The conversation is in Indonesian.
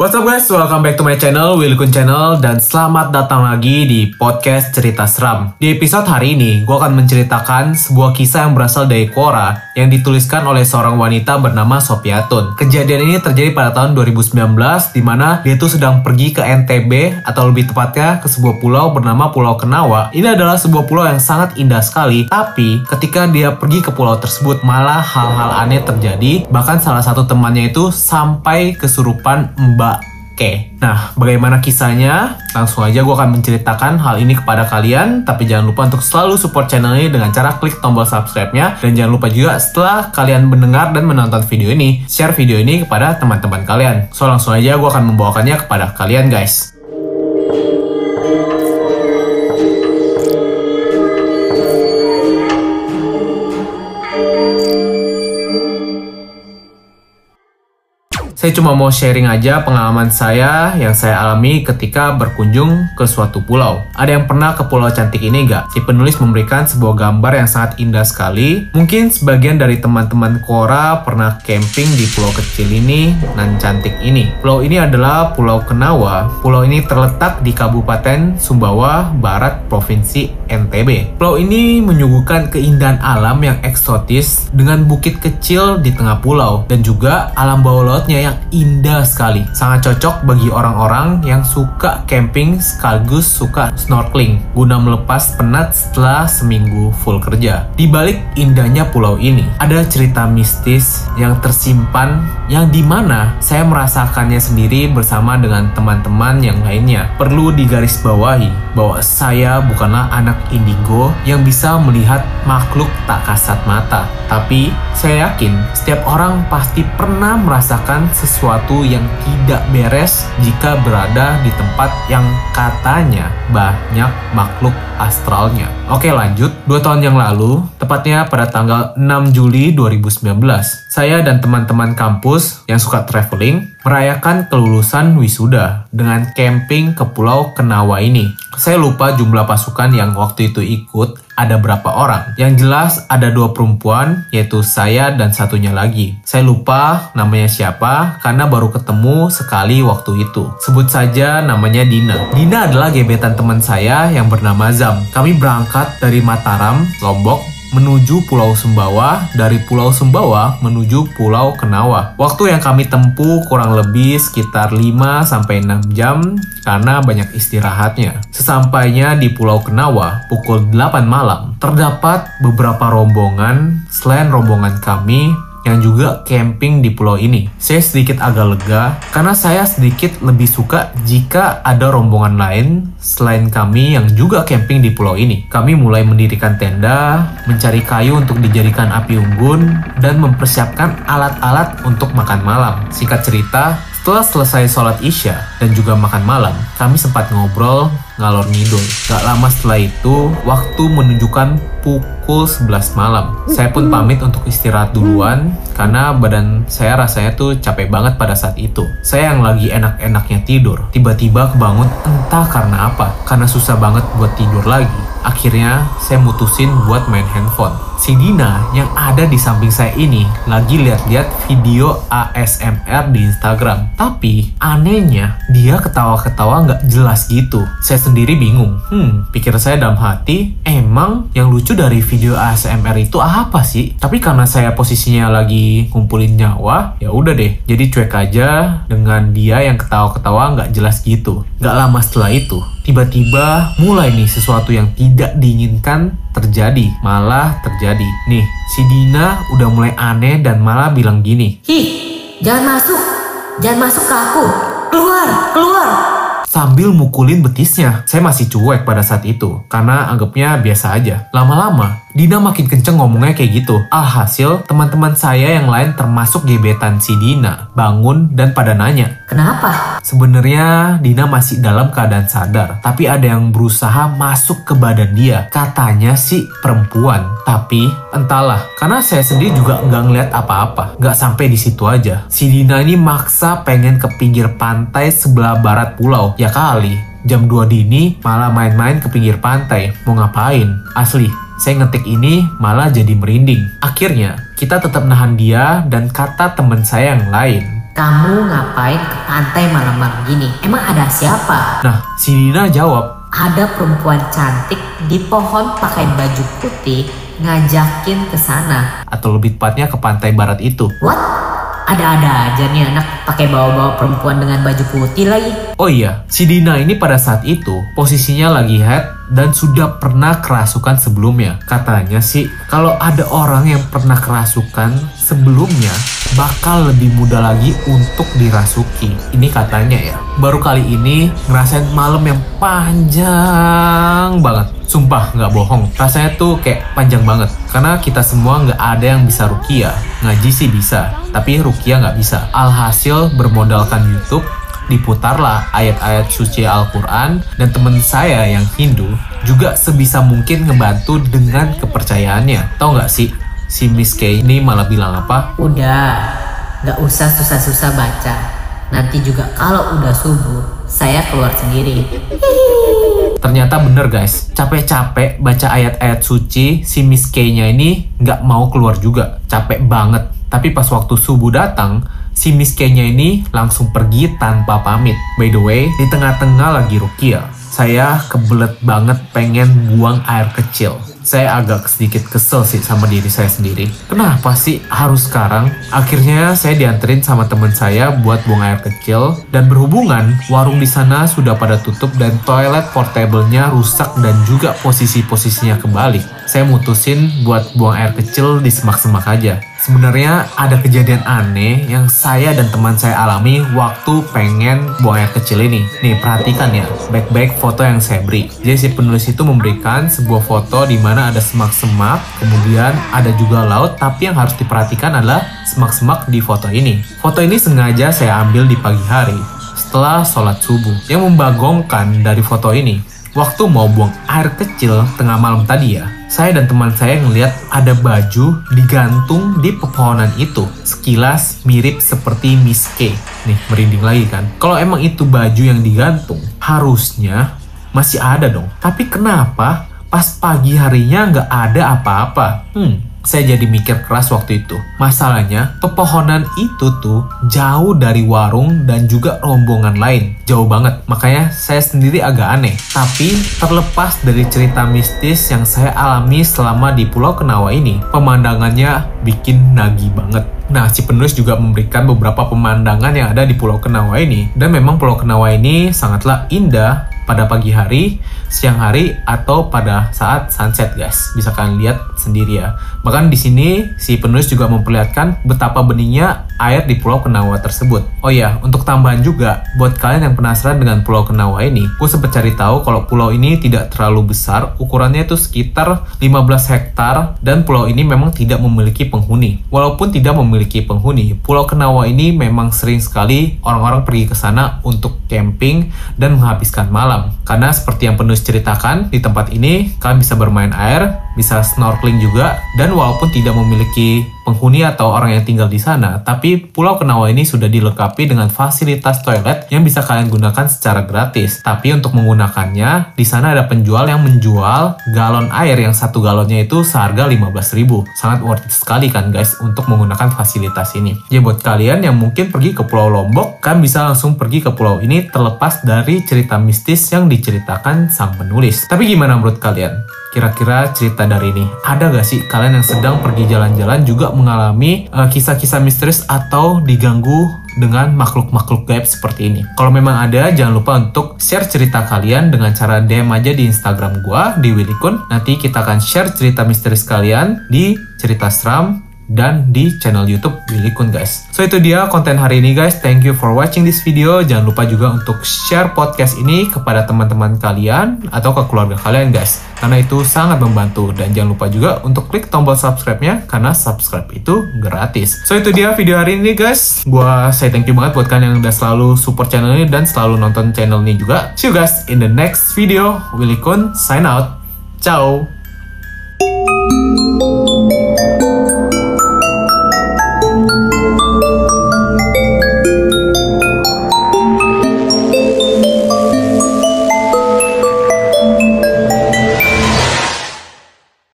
What's up guys, welcome back to my channel, Willy Kun Channel, dan selamat datang lagi di Podcast Cerita Seram. Di episode hari ini, gue akan menceritakan sebuah kisah yang berasal dari Quora yang dituliskan oleh seorang wanita bernama Sopiatun. Kejadian ini terjadi pada tahun 2019, di mana dia tuh sedang pergi ke NTB, atau lebih tepatnya ke sebuah pulau bernama Pulau Kenawa. Ini adalah sebuah pulau yang sangat indah sekali, tapi ketika dia pergi ke pulau tersebut, malah hal-hal aneh terjadi. Bahkan salah satu temannya itu sampai kesurupan Mbak. Oke, nah bagaimana kisahnya? Langsung aja gue akan menceritakan hal ini kepada kalian. Tapi jangan lupa untuk selalu support channel ini dengan cara klik tombol subscribe-nya. Dan jangan lupa juga setelah kalian mendengar dan menonton video ini, share video ini kepada teman-teman kalian. So langsung aja gue akan membawakannya kepada kalian guys. Saya cuma mau sharing aja pengalaman saya yang saya alami ketika berkunjung ke suatu pulau. Ada yang pernah ke pulau cantik ini nggak? Si penulis memberikan sebuah gambar yang sangat indah sekali. Mungkin sebagian dari teman-teman Quora pernah camping di pulau kecil ini dan cantik ini. Pulau ini adalah Pulau Kenawa. Pulau ini terletak di Kabupaten Sumbawa Barat, Provinsi NTB. Pulau ini menyuguhkan keindahan alam yang eksotis dengan bukit kecil di tengah pulau dan juga alam bawah lautnya yang indah sekali. Sangat cocok bagi orang-orang yang suka camping sekaligus suka snorkeling guna melepas penat setelah seminggu full kerja. Di balik indahnya pulau ini ada cerita mistis yang tersimpan yang dimana saya merasakannya sendiri bersama dengan teman-teman yang lainnya. Perlu digarisbawahi bahwa saya bukanlah anak indigo yang bisa melihat makhluk tak kasat mata, tapi saya yakin setiap orang pasti pernah merasakan sesuatu yang tidak beres jika berada di tempat yang katanya banyak makhluk astralnya. Oke lanjut, 2 tahun yang lalu, tepatnya pada tanggal 6 Juli 2019, saya dan teman-teman kampus yang suka traveling merayakan kelulusan wisuda dengan camping ke Pulau Kenawa ini. Saya lupa jumlah pasukan yang waktu itu ikut ada berapa orang. Yang jelas ada 2 perempuan, yaitu saya dan satunya lagi. Saya lupa namanya siapa karena baru ketemu sekali waktu itu. Sebut saja namanya Dina. Dina adalah gebetan teman saya yang bernama Zam. Kami berangkat dari Mataram, Lombok, menuju Pulau Sumbawa, dari Pulau Sumbawa menuju Pulau Kenawa. Waktu yang kami tempuh kurang lebih sekitar 5-6 jam karena banyak istirahatnya. Sesampainya di Pulau Kenawa, pukul 8 malam, terdapat beberapa rombongan selain rombongan kami yang juga camping di pulau ini. Saya sedikit agak lega karena saya sedikit lebih suka jika ada rombongan lain selain kami yang juga camping di pulau ini. Kami mulai mendirikan tenda, mencari kayu untuk dijadikan api unggun, dan mempersiapkan alat-alat untuk makan malam. Singkat cerita, setelah selesai sholat isya dan juga makan malam, kami sempat ngobrol ngalor ngidul. Gak lama setelah itu, waktu menunjukkan pukul 11 malam. Saya pun pamit untuk istirahat duluan, karena badan saya rasanya tuh capek banget pada saat itu. Saya yang lagi enak-enaknya tidur, tiba-tiba kebangun entah karena apa, karena susah banget buat tidur lagi. Akhirnya, saya mutusin buat main handphone. Si Dina yang ada di samping saya ini lagi lihat-lihat video ASMR di Instagram. Tapi, anehnya, dia ketawa-ketawa nggak jelas gitu. Saya sendiri bingung. Pikir saya dalam hati, emang yang lucu dari video ASMR itu apa sih? Tapi karena saya posisinya lagi ngumpulin nyawa, ya udah deh. Jadi cuek aja dengan dia yang ketawa-ketawa nggak jelas gitu. Nggak lama setelah itu, tiba-tiba mulai nih sesuatu yang tidak diinginkan terjadi. Malah terjadi. Nih, si Dina udah mulai aneh dan malah bilang gini. "Hi, jangan masuk ke aku. Keluar, keluar." Sambil mukulin betisnya. Saya masih cuek pada saat itu karena anggapnya biasa aja. Lama-lama Dina makin kenceng ngomongnya kayak gitu. Alhasil teman-teman saya yang lain termasuk gebetan si Dina bangun dan pada nanya, "Kenapa?" Sebenarnya Dina masih dalam keadaan sadar, tapi ada yang berusaha masuk ke badan dia. Katanya si perempuan, tapi entahlah. Karena saya sendiri juga nggak ngeliat apa-apa. Nggak sampai di situ aja. Si Dina ini maksa pengen ke pinggir pantai sebelah barat pulau. Ya kali, jam 2 dini malah main-main ke pinggir pantai. Mau ngapain? Asli. Saya ngetik ini malah jadi merinding. Akhirnya, kita tetap nahan dia dan kata teman saya yang lain. kamu ngapain ke pantai malam-malam gini? Emang ada siapa? Nah, si Dina jawab, ada perempuan cantik di pohon pakai baju putih ngajakin ke sana. Atau lebih tepatnya ke pantai barat itu. What? Ada-ada aja nih anak pakai bawa-bawa perempuan dengan baju putih lagi. Oh iya, si Dina ini pada saat itu posisinya lagi head dan sudah pernah kerasukan sebelumnya. Katanya sih, kalau ada orang yang pernah kerasukan sebelumnya, bakal lebih mudah lagi untuk dirasuki. Ini katanya ya. Baru kali ini ngerasain malam yang panjang banget. Sumpah nggak bohong, rasanya tuh kayak panjang banget. Karena kita semua nggak ada yang bisa ruqyah. Ngaji sih bisa, tapi ruqyah nggak bisa. Alhasil bermodalkan YouTube, diputarlah ayat-ayat suci Al-Quran. Dan temen saya yang Hindu juga sebisa mungkin ngebantu dengan kepercayaannya. Tau nggak sih? Si Miss Kay ini malah bilang apa? Udah, gak usah susah-susah baca. Nanti juga kalau udah subuh, saya keluar sendiri. Ternyata bener guys, capek-capek baca ayat-ayat suci, si Miss Kay-nya ini gak mau keluar juga. Capek banget. Tapi pas waktu subuh datang, si Miss Kay-nya ini langsung pergi tanpa pamit. By the way, di tengah-tengah lagi ruqyah, saya kebelet banget pengen buang air kecil. Saya agak sedikit kesel sih sama diri saya sendiri. Kenapa sih harus sekarang? Akhirnya saya dianterin sama teman saya buat buang air kecil. Dan berhubungan warung di sana sudah pada tutup dan toilet portable-nya rusak dan juga posisi-posisinya kebalik. Saya mutusin buat buang air kecil di semak-semak aja. Sebenarnya ada kejadian aneh yang saya dan teman saya alami waktu pengen buang air kecil ini. Nih perhatikan ya, back-back foto yang saya beri. Jadi si penulis itu memberikan sebuah foto di mana ada semak-semak, kemudian ada juga laut, tapi yang harus diperhatikan adalah semak-semak di foto ini. Foto ini sengaja saya ambil di pagi hari, setelah sholat subuh. Yang membagongkan dari foto ini, waktu mau buang air kecil tengah malam tadi ya, saya dan teman saya ngelihat ada baju digantung di pepohonan itu. Sekilas mirip seperti Miss Kay. Nih, merinding lagi kan? Kalau emang itu baju yang digantung, harusnya masih ada dong. Tapi kenapa pas pagi harinya nggak ada apa-apa? Saya jadi mikir keras waktu itu. Masalahnya, pepohonan itu tuh jauh dari warung dan juga rombongan lain. Jauh banget, makanya saya sendiri agak aneh. Tapi terlepas dari cerita mistis yang saya alami selama di Pulau Kenawa ini, pemandangannya bikin nagih banget. Nah, si penulis juga memberikan beberapa pemandangan yang ada di Pulau Kenawa ini. Dan memang Pulau Kenawa ini sangatlah indah pada pagi hari, siang hari, atau pada saat sunset, guys. Bisa kalian lihat sendiri ya. Bahkan di sini si penulis juga memperlihatkan betapa beningnya air di Pulau Kenawa tersebut. Oh ya, untuk tambahan juga buat kalian yang penasaran dengan Pulau Kenawa ini, gue sempat cari tahu kalau pulau ini tidak terlalu besar, ukurannya itu sekitar 15 hektar dan pulau ini memang tidak memiliki penghuni. Walaupun tidak memiliki penghuni, Pulau Kenawa ini memang sering sekali orang-orang pergi ke sana untuk camping dan menghabiskan malam. Karena seperti yang penulis ceritakan, di tempat ini kalian bisa bermain air, bisa snorkeling juga, dan walaupun tidak memiliki penghuni atau orang yang tinggal di sana, tapi Pulau Kenawa ini sudah dilengkapi dengan fasilitas toilet yang bisa kalian gunakan secara gratis. Tapi untuk menggunakannya, di sana ada penjual yang menjual galon air yang satu galonnya itu seharga 15.000. Sangat worth it sekali kan guys untuk menggunakan fasilitas ini. Ya buat kalian yang mungkin pergi ke Pulau Lombok, kan bisa langsung pergi ke pulau ini terlepas dari cerita mistis yang diceritakan sang penulis. Tapi gimana menurut kalian? Kira-kira cerita dari ini, ada gak sih kalian yang sedang pergi jalan-jalan juga mengalami kisah-kisah misterius atau diganggu dengan makhluk-makhluk gaib seperti ini? Kalau memang ada, jangan lupa untuk share cerita kalian dengan cara DM aja di Instagram gua, di Willy Kun. Nanti kita akan share cerita misterius kalian di Cerita Seram dan di channel YouTube Willy Kun guys. So itu dia konten hari ini guys. Thank you for watching this video. Jangan lupa juga untuk share podcast ini kepada teman-teman kalian atau ke keluarga kalian guys. Karena itu sangat membantu. Dan jangan lupa juga untuk klik tombol subscribe-nya karena subscribe itu gratis. So itu dia video hari ini guys. Saya thank you banget buat kalian yang udah selalu support channel ini dan selalu nonton channel ini juga. See you guys in the next video. Willy Kun sign out. Ciao.